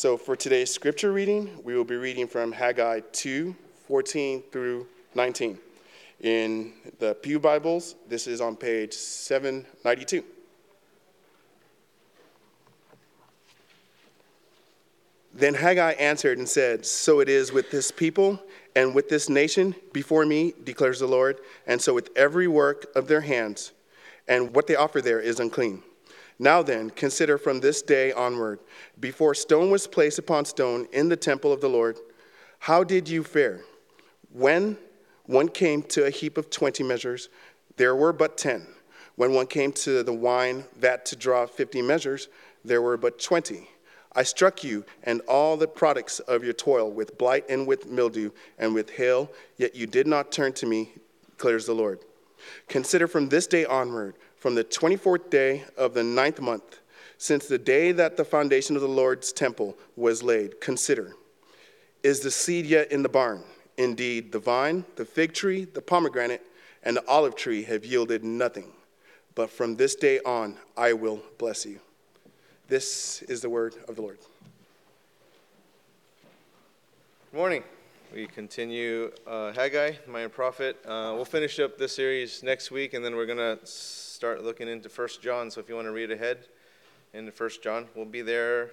So for today's scripture reading, we will be reading from Haggai 2:14 through 19. In the Pew Bibles, this is on page 792. Then Haggai answered and said, "So it is with this people and with this nation before me, declares the Lord, and so with every work of their hands, and what they offer there is unclean. Now then, consider from this day onward, before stone was placed upon stone in the temple of the Lord, how did you fare? When one came to a heap of 20 measures, there were but 10. When one came to the wine vat to draw 50 measures, there were but 20. I struck you and all the products of your toil with blight and with mildew and with hail, yet you did not turn to me, declares the Lord. Consider from this day onward, from the 24th day of the 9th month, since the day that the foundation of the Lord's temple was laid, consider, is the seed yet in the barn? Indeed, the vine, the fig tree, the pomegranate, and the olive tree have yielded nothing. But from this day on, I will bless you." This is the word of the Lord. Good morning. We continue Haggai, minor prophet. We'll finish up this series next week, and then we're going to start looking into 1 John. So if you want to read ahead into 1 John, we'll be there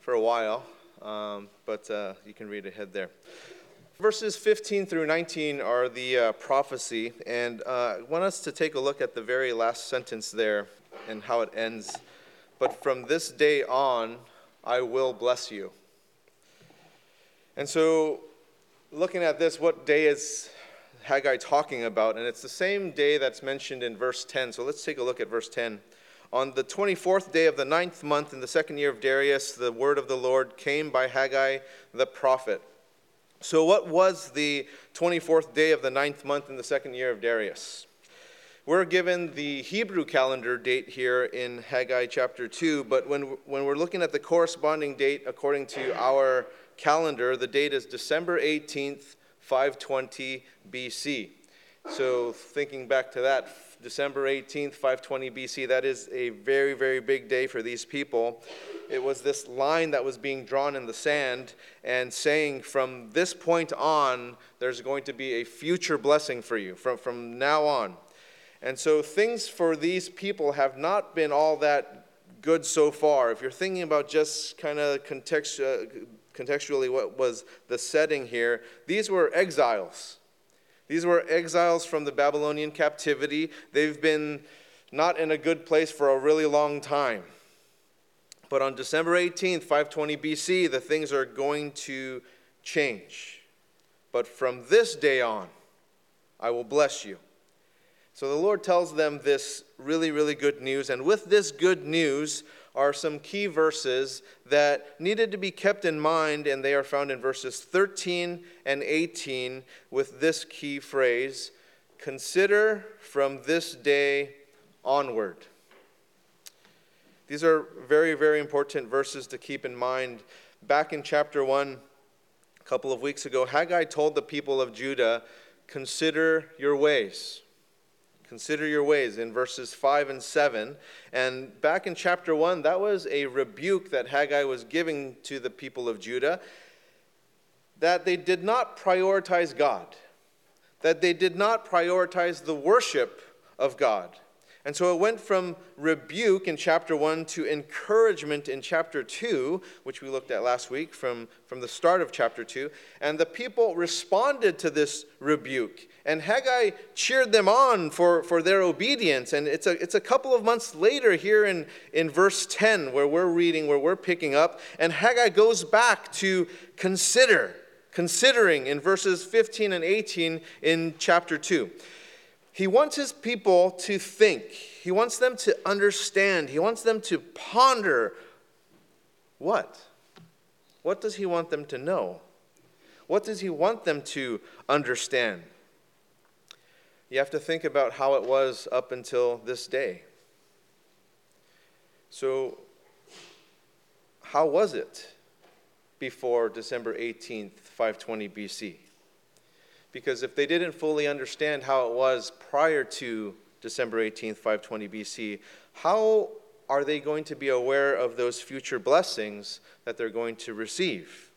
for a while, but you can read ahead there. Verses 15 through 19 are the prophecy, and I want us to take a look at the very last sentence there and how it ends. "But from this day on, I will bless you." And so, looking at this, what day is Haggai talking about? And it's the same day that's mentioned in verse 10. So let's take a look at verse 10. "On the 24th day of the 9th month in the 2nd year of Darius, the word of the Lord came by Haggai the prophet." So what was the 24th day of the 9th month in the 2nd year of Darius? We're given the Hebrew calendar date here in Haggai chapter 2, but when we're looking at the corresponding date according to our calendar, the date is December 18th, 520 BC. So thinking back to that, December 18th, 520 BC, that is a very, very big day for these people. It was this line that was being drawn in the sand and saying, from this point on, there's going to be a future blessing for you from now on. And so things for these people have not been all that good so far. If you're thinking about just kind of contextually, what was the setting here? These were exiles. These were exiles from the Babylonian captivity. They've been not in a good place for a really long time. But on December 18th, 520 BC, the things are going to change. "But from this day on, I will bless you." So the Lord tells them this really, really good news. And with this good news are some key verses that needed to be kept in mind, and they are found in verses 13 and 18 with this key phrase, "Consider from this day onward." These are very, very important verses to keep in mind. Back in chapter 1, a couple of weeks ago, Haggai told the people of Judah, "Consider your ways." Consider your ways in verses 5 and 7. And back in chapter 1, that was a rebuke that Haggai was giving to the people of Judah, that they did not prioritize God, that they did not prioritize the worship of God. And so it went from rebuke in chapter 1 to encouragement in chapter 2, which we looked at last week from the start of chapter 2. And the people responded to this rebuke. And Haggai cheered them on for their obedience. And it's a couple of months later here in verse 10 where we're reading, where we're picking up. And Haggai goes back to considering in verses 15 and 18 in chapter 2. He wants his people to think. He wants them to understand. He wants them to ponder. What? What does he want them to know? What does he want them to understand? You have to think about how it was up until this day. So, how was it before December 18th, 520 BC? Because if they didn't fully understand how it was prior to December 18th, 520 BC, how are they going to be aware of those future blessings that they're going to receive?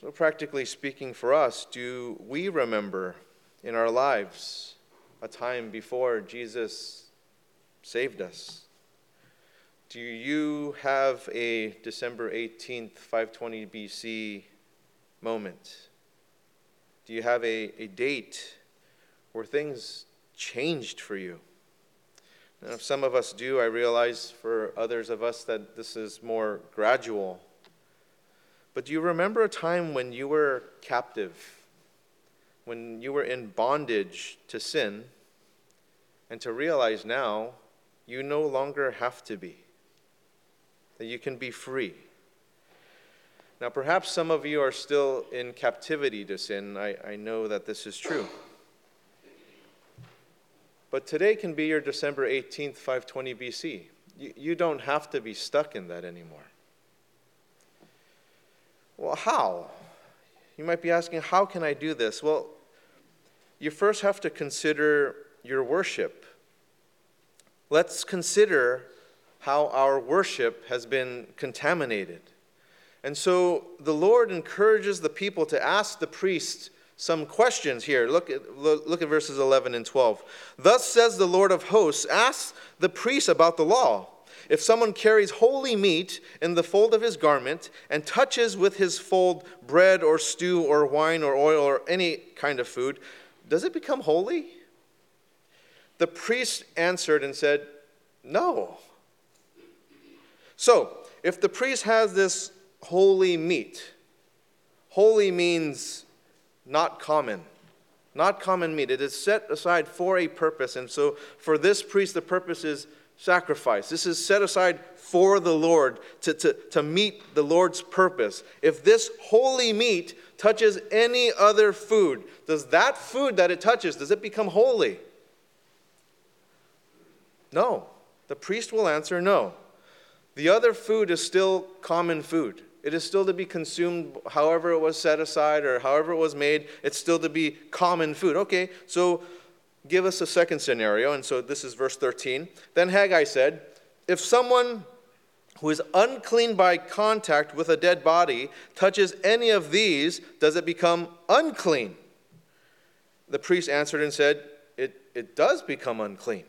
So practically speaking for us, do we remember in our lives a time before Jesus saved us? Do you have a December 18th, 520 BC moment? Do you have a date where things changed for you? Now, if some of us do, I realize for others of us that this is more gradual. But do you remember a time when you were captive, when you were in bondage to sin, and to realize now you no longer have to be, that you can be free? Now, perhaps some of you are still in captivity to sin. I know that this is true. But today can be your December 18th, 520 BC. You don't have to be stuck in that anymore. Well, how? You might be asking, how can I do this? Well, you first have to consider your worship. Let's consider how our worship has been contaminated. And so the Lord encourages the people to ask the priest some questions here. Look at verses 11 and 12. Thus says the Lord of hosts, ask the priest about the law. If someone carries holy meat in the fold of his garment and touches with his fold bread or stew or wine or oil or any kind of food, does it become holy? The priest answered and said, no. So, if the priest has this holy meat, holy means not common meat. It is set aside for a purpose. And so for this priest, the purpose is sacrifice. This is set aside for the Lord to meet the Lord's purpose. If this holy meat touches any other food, does that food that it touches, does it become holy? No. The priest will answer no. The other food is still common food. It is still to be consumed however it was set aside or however it was made. It's still to be common food. Okay, so give us a second scenario. And so this is verse 13. Then Haggai said, if someone who is unclean by contact with a dead body touches any of these, does it become unclean? The priest answered and said, it does become unclean.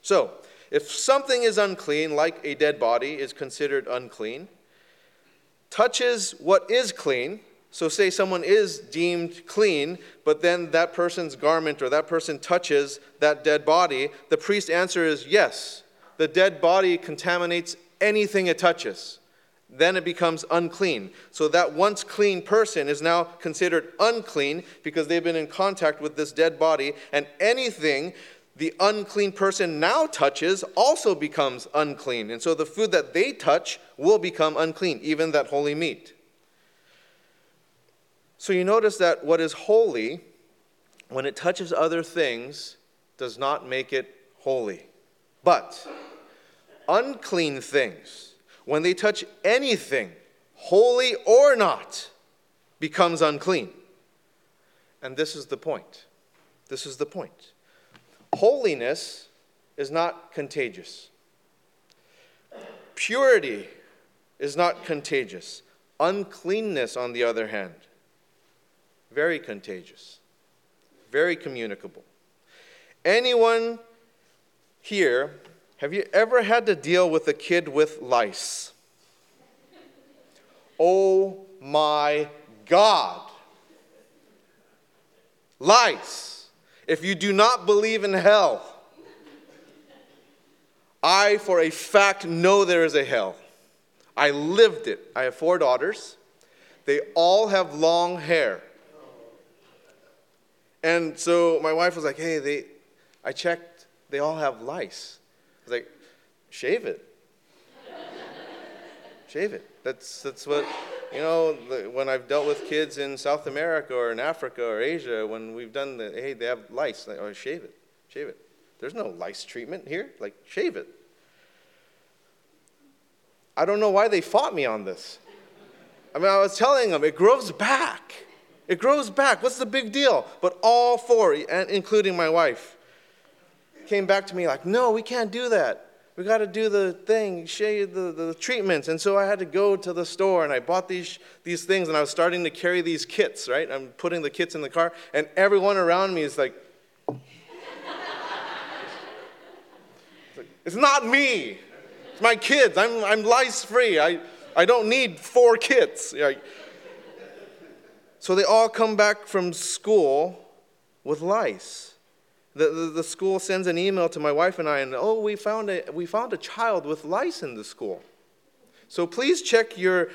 So, if something is unclean, like a dead body is considered unclean, touches what is clean, so say someone is deemed clean, but then that person's garment or that person touches that dead body, the priest's answer is yes, the dead body contaminates anything it touches. Then it becomes unclean. So that once clean person is now considered unclean because they've been in contact with this dead body, and anything the unclean person now touches also becomes unclean. And so the food that they touch will become unclean, even that holy meat. So you notice that what is holy, when it touches other things, does not make it holy. But unclean things, when they touch anything, holy or not, becomes unclean. And this is the point. This is the point. Holiness is not contagious. Purity is not contagious. Uncleanness, on the other hand, very contagious, very communicable. Anyone here, have you ever had to deal with a kid with lice? Oh my God. Lice. If you do not believe in hell, I for a fact know there is a hell. I lived it. I have 4 daughters. They all have long hair. And so my wife was like, hey, I checked. They all have lice. I was like, shave it. Shave it. That's what... You know, when I've dealt with kids in South America or in Africa or Asia, when we've done hey, they have lice, like, oh, shave it. There's no lice treatment here, like, shave it. I don't know why they fought me on this. I mean, I was telling them, it grows back. It grows back. What's the big deal? But all 4, and including my wife, came back to me like, no, we can't do that. We got to do the thing, shave the treatments. And so I had to go to the store, and I bought these things, and I was starting to carry these kits, right? I'm putting the kits in the car, and everyone around me is like, it's not me. It's my kids. I'm lice-free. I don't need 4 kits. So they all come back from school with lice. The school sends an email to my wife and I, and we found a child with lice in the school. So please check your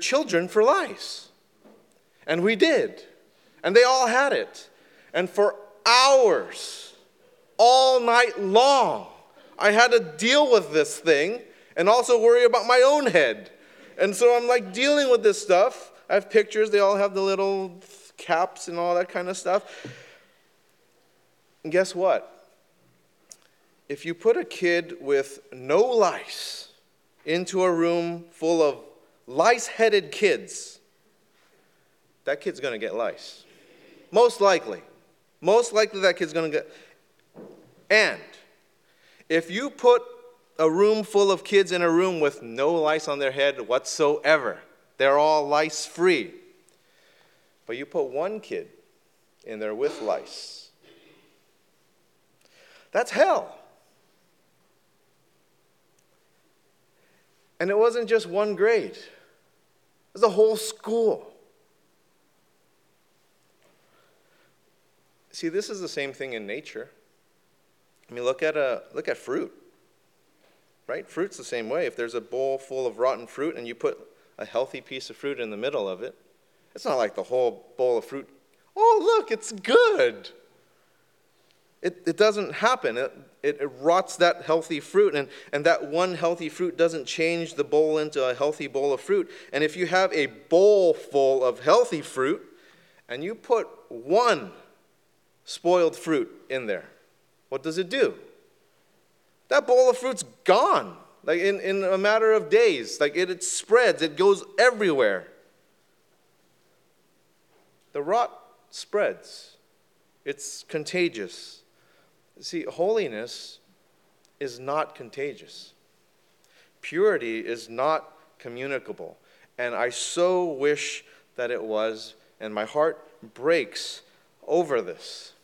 children for lice. And we did. And they all had it. And for hours, all night long, I had to deal with this thing and also worry about my own head. And so I'm like dealing with this stuff. I have pictures. They all have the little caps and all that kind of stuff. And guess what? If you put a kid with no lice into a room full of lice-headed kids, that kid's going to get lice. Most likely. Most likely that kid's going to get... And if you put a room full of kids in a room with no lice on their head whatsoever, they're all lice-free. But you put one kid in there with lice, that's hell. And it wasn't just one grade. It was the whole school. See, this is the same thing in nature. I mean, look at fruit. Right? Fruit's the same way. If there's a bowl full of rotten fruit and you put a healthy piece of fruit in the middle of it, it's not like the whole bowl of fruit, oh, look, it's good. It doesn't happen. It rots that healthy fruit, and that one healthy fruit doesn't change the bowl into a healthy bowl of fruit. And if you have a bowl full of healthy fruit, and you put one spoiled fruit in there, what does it do? That bowl of fruit's gone, like in a matter of days. Like it spreads, it goes everywhere. The rot spreads. It's contagious. See, holiness is not contagious. Purity is not communicable. And I so wish that it was, and my heart breaks over this,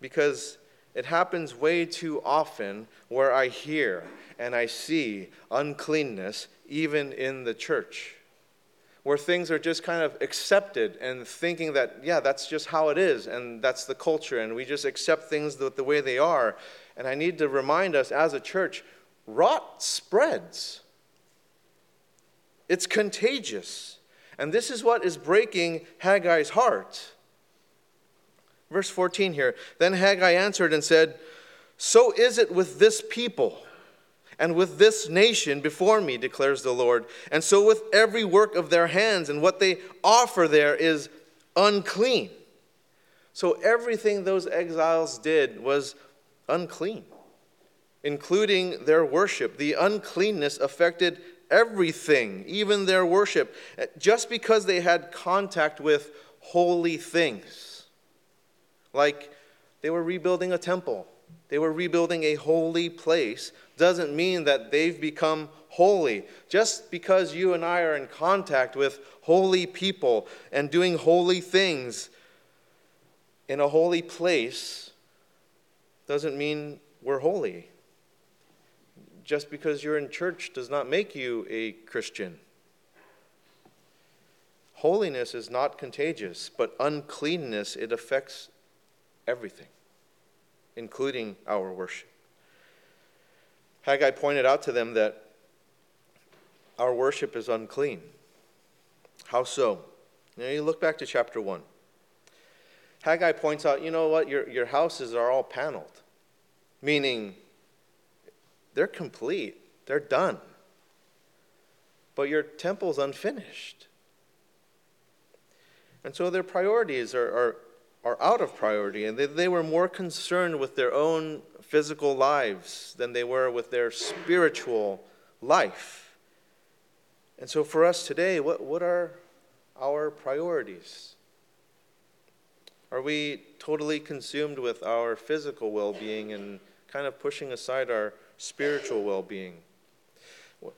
because it happens way too often where I hear and I see uncleanness even in the church, where things are just kind of accepted and thinking that, yeah, that's just how it is, and that's the culture, and we just accept things the way they are. And I need to remind us as a church, rot spreads. It's contagious. And this is what is breaking Haggai's heart. Verse 14 here, then Haggai answered and said, so is it with this people. And with this nation before me, declares the Lord. And so with every work of their hands, and what they offer there is unclean. So everything those exiles did was unclean, including their worship. The uncleanness affected everything, even their worship, just because they had contact with holy things. Like they were rebuilding a temple. They were rebuilding a holy place. Doesn't mean that they've become holy. Just because you and I are in contact with holy people and doing holy things in a holy place doesn't mean we're holy. Just because you're in church does not make you a Christian. Holiness is not contagious, but uncleanness, it affects everything, including our worship. Haggai pointed out to them that our worship is unclean. How so? Now you look back to chapter 1. Haggai points out, you know what, your houses are all paneled, meaning they're complete, they're done, but your temple's unfinished. And so their priorities are out of priority, and they were more concerned with their own physical lives than they were with their spiritual life. And so for us today, what are our priorities? Are we totally consumed with our physical well-being and kind of pushing aside our spiritual well-being.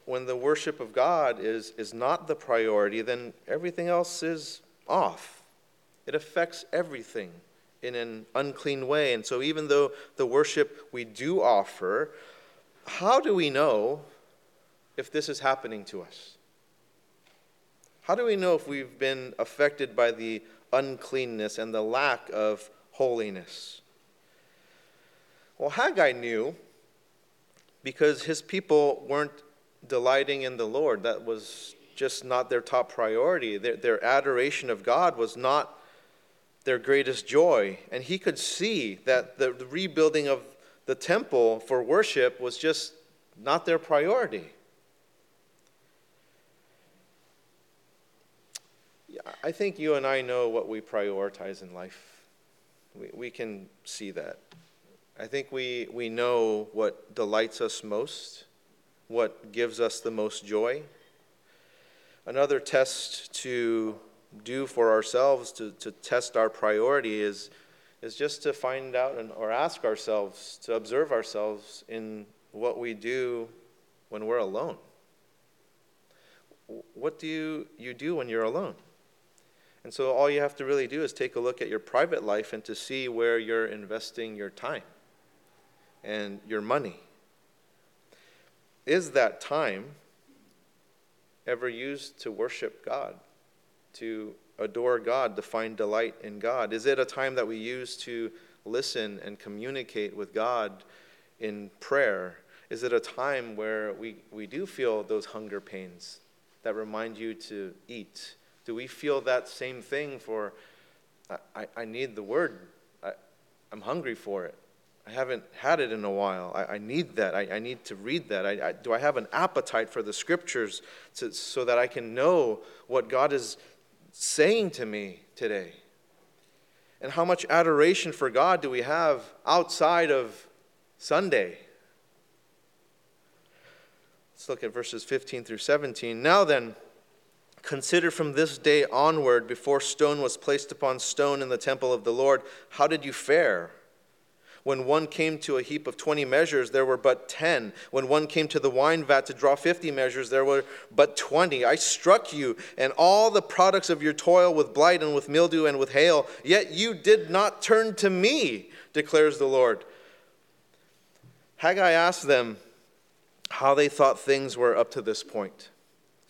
When the worship of God is not the priority, then everything else is off. It affects everything in an unclean way. And so even though the worship we do offer, how do we know if this is happening to us? How do we know if we've been affected by the uncleanness and the lack of holiness? Well, Haggai knew because his people weren't delighting in the Lord. That was just not their top priority. Their adoration of God was not their greatest joy. And he could see that the rebuilding of the temple for worship was just not their priority. I think you and I know what we prioritize in life. We can see that. I think we know what delights us most, what gives us the most joy. Another test to do for ourselves to test our priority is just to find out or ask ourselves, to observe ourselves in what we do when we're alone. What do you do when you're alone? And so all you have to really do is take a look at your private life and to see where you're investing your time and your money. Is that time ever used to worship God, to adore God, to find delight in God? Is it a time that we use to listen and communicate with God in prayer? Is it a time where we do feel those hunger pains that remind you to eat? Do we feel that same thing for, I need the word, I'm hungry for it, I haven't had it in a while, I need that, I need to read that, do I have an appetite for the scriptures so that I can know what God is saying to me today? And how much adoration for God do we have outside of Sunday? Let's look at verses 15 through 17. Now then, consider from this day onward, before stone was placed upon stone in the temple of the Lord, how did you fare? When one came to a heap of 20 measures, there were but 10. When one came to the wine vat to draw 50 measures, there were but 20. I struck you and all the products of your toil with blight and with mildew and with hail, yet you did not turn to me, declares the Lord. Haggai asked them how they thought things were up to this point.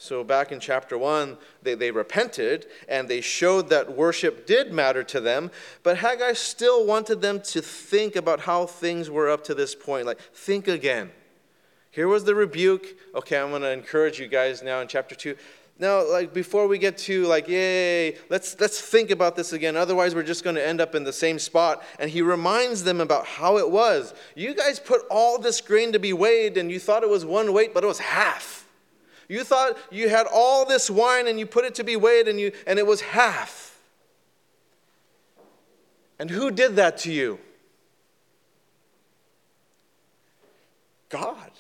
So back in chapter 1, they repented, and they showed that worship did matter to them, but Haggai still wanted them to think about how things were up to this point. Like, think again. Here was the rebuke. Okay, I'm going to encourage you guys now in chapter 2. Now, like, before we get to, like, yay, let's think about this again. Otherwise, we're just going to end up in the same spot. And he reminds them about how it was. You guys put all this grain to be weighed, and you thought it was one weight, but it was half. You thought you had all this wine and you put it to be weighed and it was half. And who did that to you? God.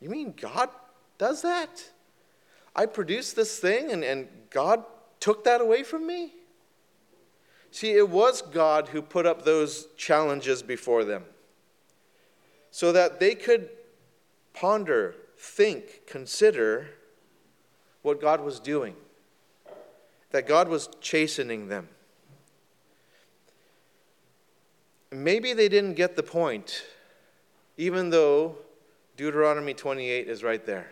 You mean God does that? I produced this thing and God took that away from me? See, it was God who put up those challenges before them so that they could ponder, think, consider what God was doing, that God was chastening them. Maybe they didn't get the point, even though Deuteronomy 28 is right there.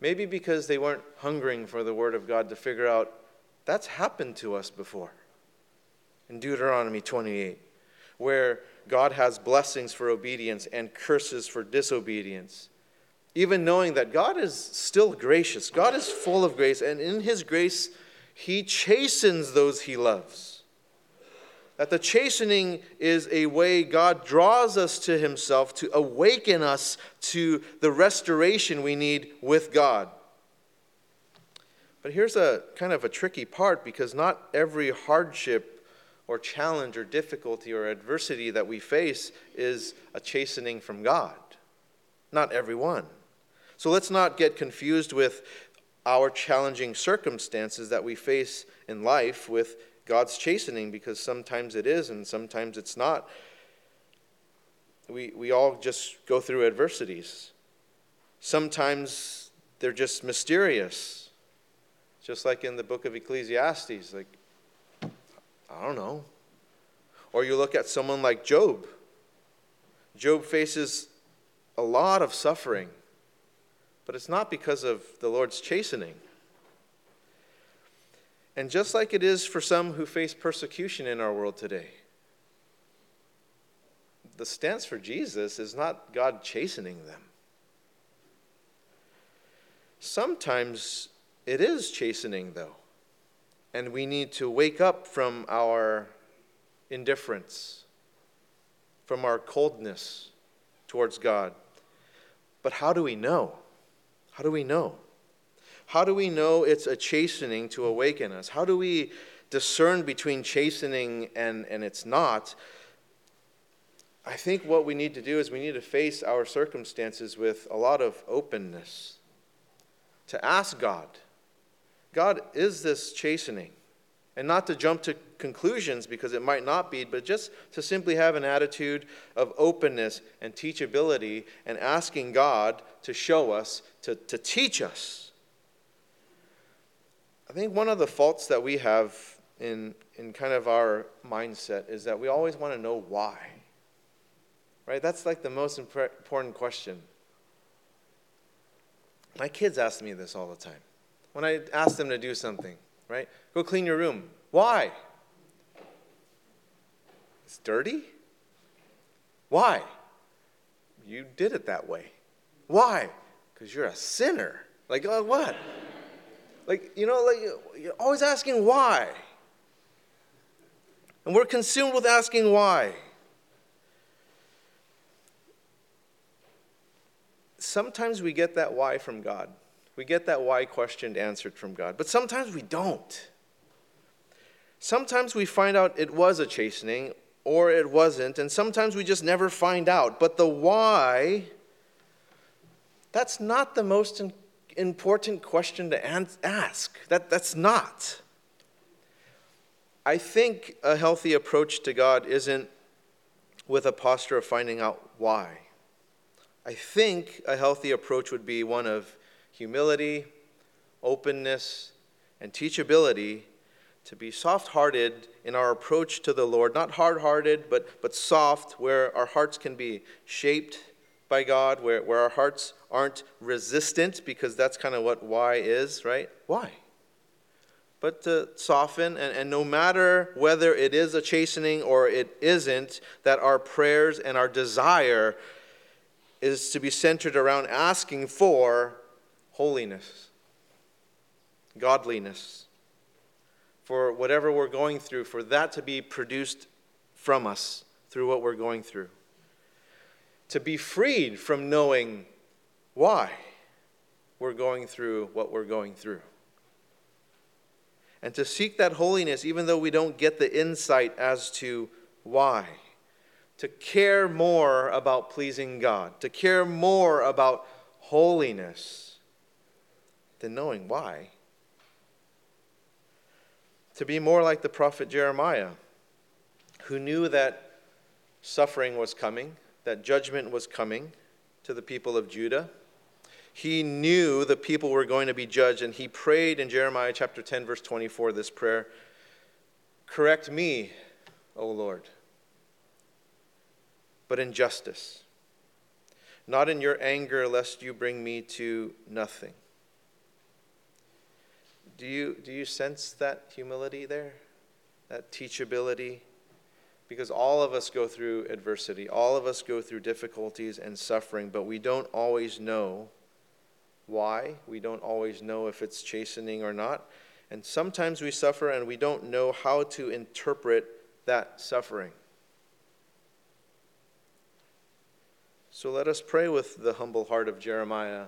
Maybe because they weren't hungering for the word of God to figure out, that's happened to us before. In Deuteronomy 28, where God has blessings for obedience and curses for disobedience. Even knowing that God is still gracious. God is full of grace. And in his grace, he chastens those he loves. That the chastening is a way God draws us to himself to awaken us to the restoration we need with God. But here's a kind of a tricky part, because not every hardship or challenge or difficulty or adversity that we face is a chastening from God. Not everyone. So let's not get confused with our challenging circumstances that we face in life with God's chastening, because sometimes it is and sometimes it's not. we all just go through adversities. Sometimes they're just mysterious. Just like in the book of Ecclesiastes, like, I don't know. Or you look at someone like Job. Job faces a lot of suffering, but it's not because of the Lord's chastening. And just like it is for some who face persecution in our world today, the stance for Jesus is not God chastening them. Sometimes it is chastening, though, and we need to wake up from our indifference, from our coldness towards God. But how do we know? How do we know? How do we know it's a chastening to awaken us? How do we discern between chastening and it's not? I think what we need to do is we need to face our circumstances with a lot of openness. To ask God, is this chastening? And not to jump to conclusions because it might not be, but just to simply have an attitude of openness and teachability and asking God to show us, to teach us. I think one of the faults that we have in kind of our mindset is that we always want to know why. Right? That's like the most important question. My kids ask me this all the time. When I ask them to do something, right? Go clean your room. Why? It's dirty? Why? You did it that way. Why? Because you're a sinner. Like, oh, what? Like, you know, like you're always asking why. And we're consumed with asking why. Sometimes we get that why from God. We get that why question answered from God. But sometimes we don't. Sometimes we find out it was a chastening or it wasn't, and sometimes we just never find out. But the why, that's not the most important question to ask. That's not. I think a healthy approach to God isn't with a posture of finding out why. I think a healthy approach would be one of humility, openness, and teachability, to be soft-hearted in our approach to the Lord. Not hard-hearted, but soft, where our hearts can be shaped by God, where our hearts aren't resistant, because that's kind of what why is, right? Why? But to soften, and no matter whether it is a chastening or it isn't, that our prayers and our desire is to be centered around asking for holiness, godliness, for whatever we're going through, for that to be produced from us through what we're going through. To be freed from knowing why we're going through what we're going through. And to seek that holiness even though we don't get the insight as to why. To care more about pleasing God, to care more about holiness than knowing why. To be more like the prophet Jeremiah, who knew that suffering was coming, that judgment was coming to the people of Judah. He knew the people were going to be judged, and he prayed in Jeremiah chapter 10, verse 24, this prayer, "Correct me, O Lord, but in justice, not in your anger, lest you bring me to nothing." Do you sense that humility there, that teachability? Because all of us go through adversity, all of us go through difficulties and suffering, but we don't always know why. We don't always know if it's chastening or not. And sometimes we suffer and we don't know how to interpret that suffering. So let us pray with the humble heart of Jeremiah.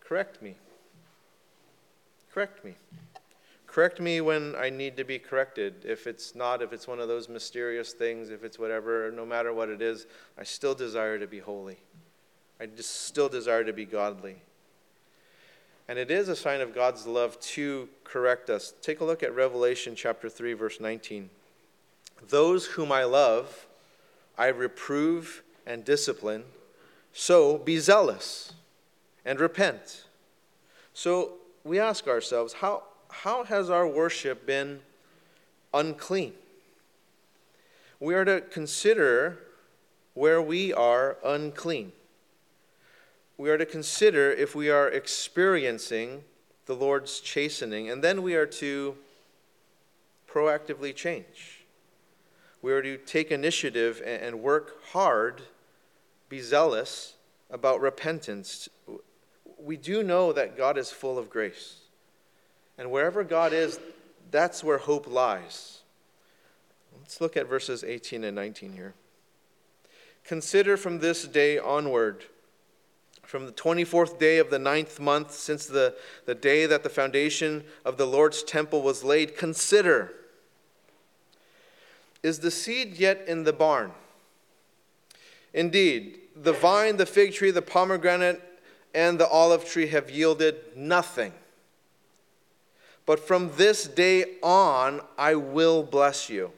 Correct me. Correct me. Correct me when I need to be corrected. If it's not, if it's one of those mysterious things, if it's whatever, no matter what it is, I still desire to be holy. I just still desire to be godly. And it is a sign of God's love to correct us. Take a look at Revelation chapter 3, verse 19. "Those whom I love, I reprove and discipline. So be zealous and repent. So we ask ourselves, how has our worship been unclean? We are to consider where we are unclean. We are to consider if we are experiencing the Lord's chastening, and then we are to proactively change. We are to take initiative and work hard, be zealous about repentance. We do know that God is full of grace. And wherever God is, that's where hope lies. Let's look at verses 18 and 19 here. Consider from this day onward, from the 24th day of the 9th month, since the day that the foundation of the Lord's temple was laid, consider. Is the seed yet in the barn? Indeed, the vine, the fig tree, the pomegranate, and the olive tree have yielded nothing. But from this day on, I will bless you.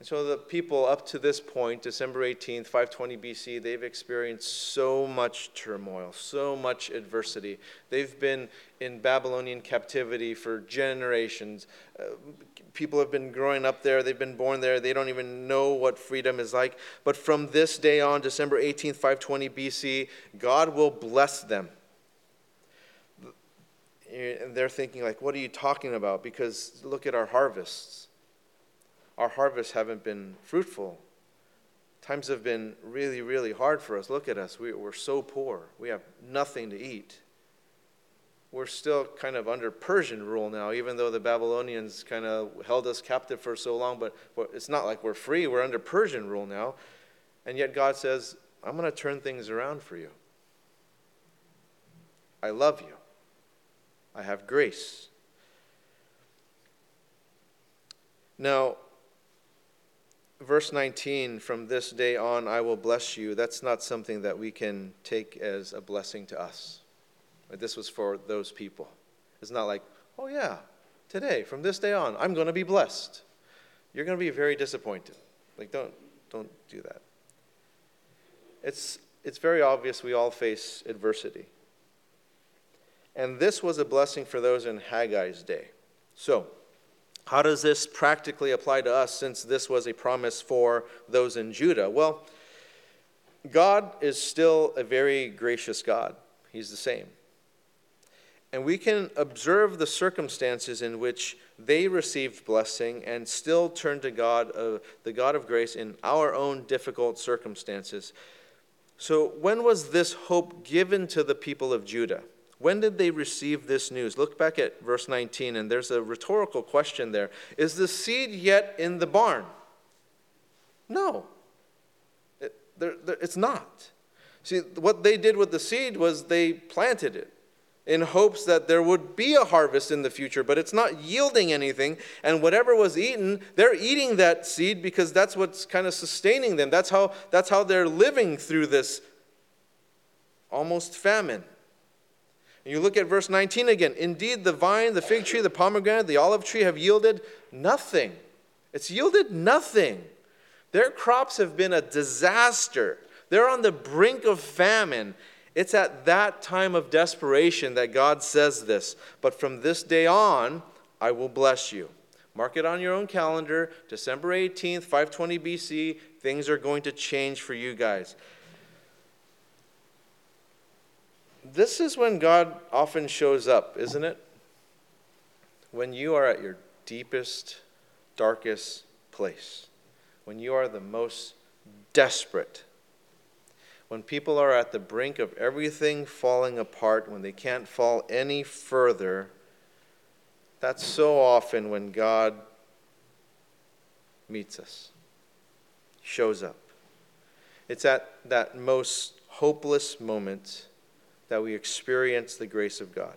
And so the people up to this point, December 18th, 520 BC, they've experienced so much turmoil, so much adversity. They've been in Babylonian captivity for generations. People have been growing up there. They've been born there. They don't even know what freedom is like. But from this day on, December 18th, 520 BC, God will bless them. And they're thinking, like, what are you talking about? Because look at our harvests. Our harvests haven't been fruitful. Times have been really, really hard for us. Look at us. We're so poor. We have nothing to eat. We're still kind of under Persian rule now, even though the Babylonians kind of held us captive for so long. But it's not like we're free. We're under Persian rule now. And yet God says, I'm going to turn things around for you. I love you. I have grace. Now, verse 19, from this day on I will bless you. That's not something that we can take as a blessing to us. This was for those people. It's not like, oh yeah, today, from this day on, I'm going to be blessed. You're going to be very disappointed. Like, don't do that. It's very obvious we all face adversity. And this was a blessing for those in Haggai's day. So, how does this practically apply to us, since this was a promise for those in Judah? Well, God is still a very gracious God. He's the same. And we can observe the circumstances in which they received blessing and still turn to God, the God of grace, in our own difficult circumstances. So, when was this hope given to the people of Judah? When did they receive this news? Look back at verse 19, and there's a rhetorical question there. Is the seed yet in the barn? No. It's not. See, what they did with the seed was they planted it in hopes that there would be a harvest in the future, but it's not yielding anything, and whatever was eaten, they're eating that seed because that's what's kind of sustaining them. That's how they're living through this almost famine. You look at verse 19 again. Indeed, the vine, the fig tree, the pomegranate, the olive tree have yielded nothing. It's yielded nothing. Their crops have been a disaster. They're on the brink of famine. It's at that time of desperation that God says this. But from this day on, I will bless you. Mark it on your own calendar. December 18th, 520 BC, things are going to change for you guys. This is when God often shows up, isn't it? When you are at your deepest, darkest place. When you are the most desperate. When people are at the brink of everything falling apart, when they can't fall any further. That's so often when God meets us, shows up. It's at that most hopeless moment that we experience the grace of God.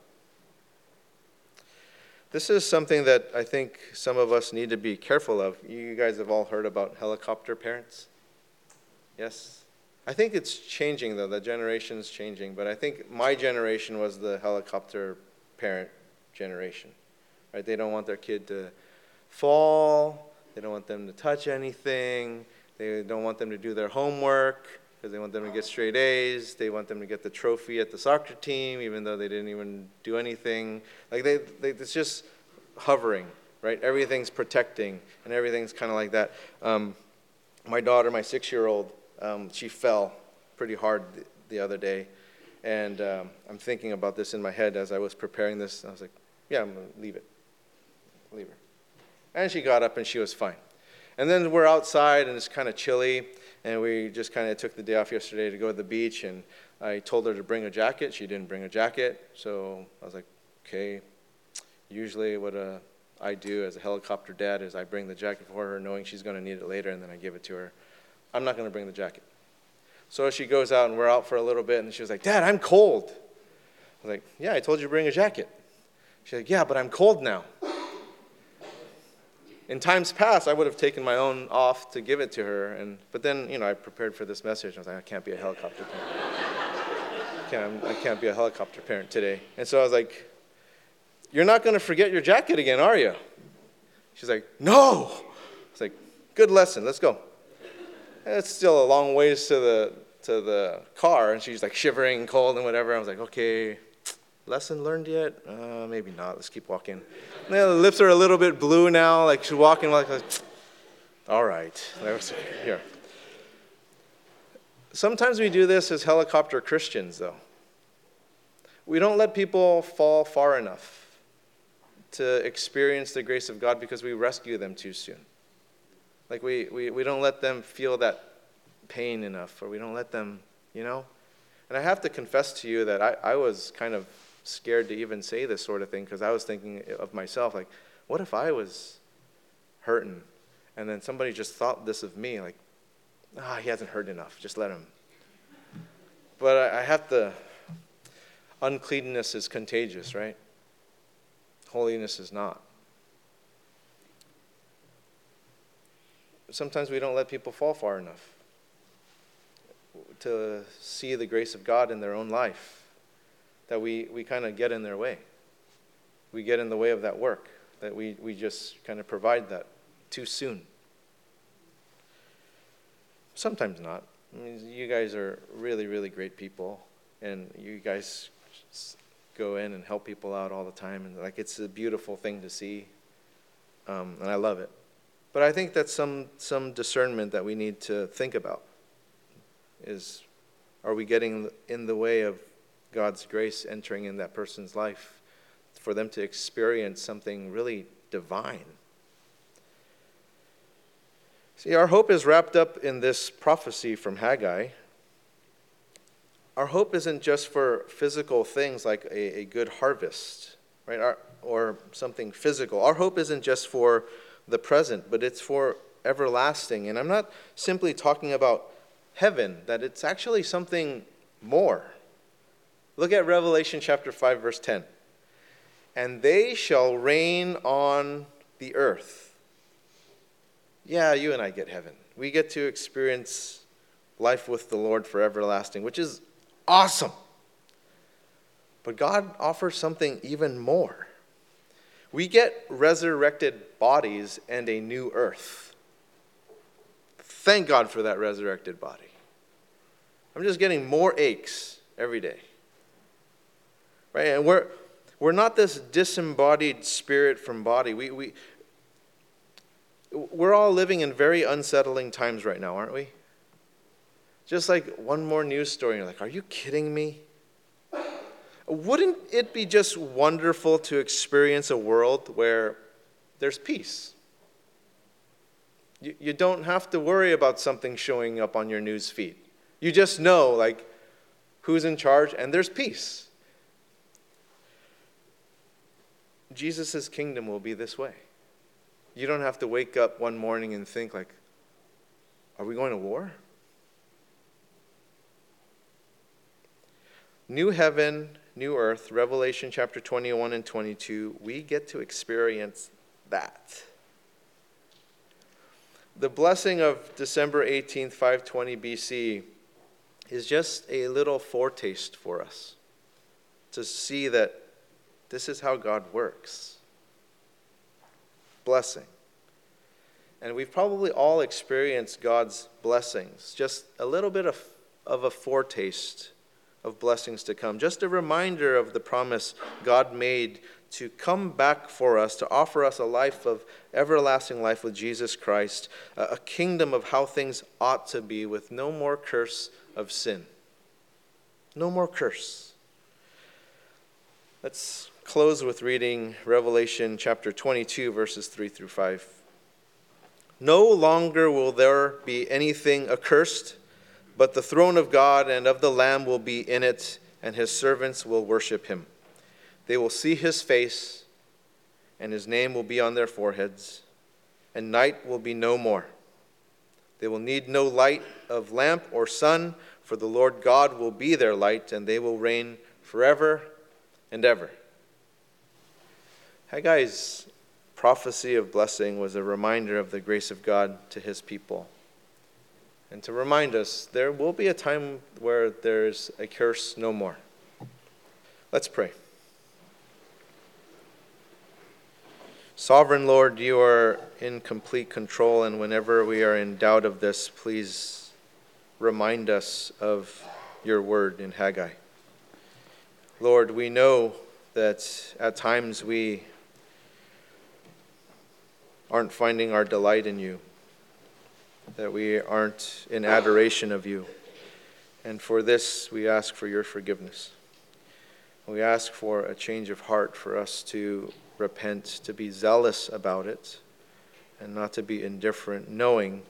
This is something that I think some of us need to be careful of. You guys have all heard about helicopter parents? Yes? I think it's changing, though. The generation's changing. But I think my generation was the helicopter parent generation. Right? They don't want their kid to fall. They don't want them to touch anything. They don't want them to do their homework because they want them to get straight A's. They want them to get the trophy at the soccer team, even though they didn't even do anything. Like it's just hovering, right? Everything's protecting, and everything's kind of like that. My daughter, my 6-year-old, she fell pretty hard the other day, and I'm thinking about this in my head as I was preparing this. I was like, yeah, I'm going to leave her. And she got up, and she was fine. And then we're outside, and it's kind of chilly, and we just kind of took the day off yesterday to go to the beach, and I told her to bring a jacket. She didn't bring a jacket, so I was like, okay. Usually what I do as a helicopter dad is I bring the jacket for her, knowing she's going to need it later, and then I give it to her. I'm not going to bring the jacket. So she goes out, and we're out for a little bit, and she was like, Dad, I'm cold. I was like, yeah, I told you to bring a jacket. She's like, yeah, but I'm cold now. In times past, I would have taken my own off to give it to her, but then, I prepared for this message. I was like, I can't be a helicopter parent. I can't be a helicopter parent today. And so I was like, you're not going to forget your jacket again, are you? She's like, no. I was like, good lesson. Let's go. And it's still a long ways to the car, and she's like shivering and cold and whatever. I was like, okay. Lesson learned yet? Maybe not. Let's keep walking. And the lips are a little bit blue now. Like she's walking like all right. Here. Sometimes we do this as helicopter Christians, though. We don't let people fall far enough to experience the grace of God because we rescue them too soon. Like we don't let them feel that pain enough, or we don't let them, And I have to confess to you that I was kind of scared to even say this sort of thing because I was thinking of myself, like, what if I was hurting and then somebody just thought this of me, like, he hasn't hurt enough, just let him. But I have to, uncleanness is contagious, right? Holiness is not. Sometimes we don't let people fall far enough to see the grace of God in their own life, that we kind of get in their way. We get in the way of that work, that we just kind of provide that too soon. Sometimes not. I mean, you guys are really, really great people, and you guys go in and help people out all the time, and like it's a beautiful thing to see, and I love it. But I think that's some discernment that we need to think about. Are we getting in the way of God's grace entering in that person's life for them to experience something really divine? See, our hope is wrapped up in this prophecy from Haggai. Our hope isn't just for physical things like a good harvest, right? Or something physical. Our hope isn't just for the present, but it's for everlasting. And I'm not simply talking about heaven, that it's actually something more. Look at Revelation chapter 5, verse 10. And they shall reign on the earth. Yeah, you and I get heaven. We get to experience life with the Lord for everlasting, which is awesome. But God offers something even more. We get resurrected bodies and a new earth. Thank God for that resurrected body. I'm just getting more aches every day. Right? And we're not this disembodied spirit from body. We're all living in very unsettling times right now, aren't we? Just like one more news story, you're like, are you kidding me? Wouldn't it be just wonderful to experience a world where there's peace? You don't have to worry about something showing up on your news feed. You just know, like, who's in charge, and there's peace. Jesus' kingdom will be this way. You don't have to wake up one morning and think, like, are we going to war? New heaven, new earth, Revelation chapter 21 and 22, we get to experience that. The blessing of December 18th, 520 BC is just a little foretaste for us to see that this is how God works. Blessing. And we've probably all experienced God's blessings, just a little bit of a foretaste of blessings to come, just a reminder of the promise God made to come back for us, to offer us a life of everlasting life with Jesus Christ, a kingdom of how things ought to be with no more curse of sin. No more curse. Let's close with reading Revelation chapter 22, verses 3 through 5. No longer will there be anything accursed, but the throne of God and of the Lamb will be in it, and his servants will worship him. They will see his face, and his name will be on their foreheads, and night will be no more. They will need no light of lamp or sun, for the Lord God will be their light, and they will reign forever and ever. Haggai's prophecy of blessing was a reminder of the grace of God to his people. And to remind us, there will be a time where there's a curse no more. Let's pray. Sovereign Lord, you are in complete control, and whenever we are in doubt of this, please remind us of your word in Haggai. Lord, we know that at times we aren't finding our delight in you, that we aren't in adoration of you. And for this, we ask for your forgiveness. We ask for a change of heart, for us to repent, to be zealous about it, and not to be indifferent, knowing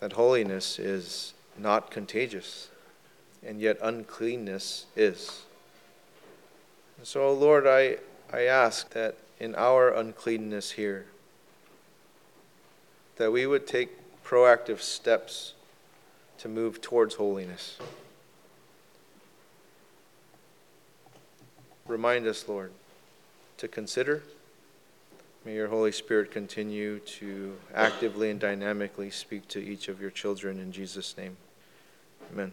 that holiness is not contagious, and yet uncleanness is. And so, Lord, I ask that in our uncleanness here, that we would take proactive steps to move towards holiness. Remind us, Lord, to consider. May your Holy Spirit continue to actively and dynamically speak to each of your children in Jesus' name. Amen.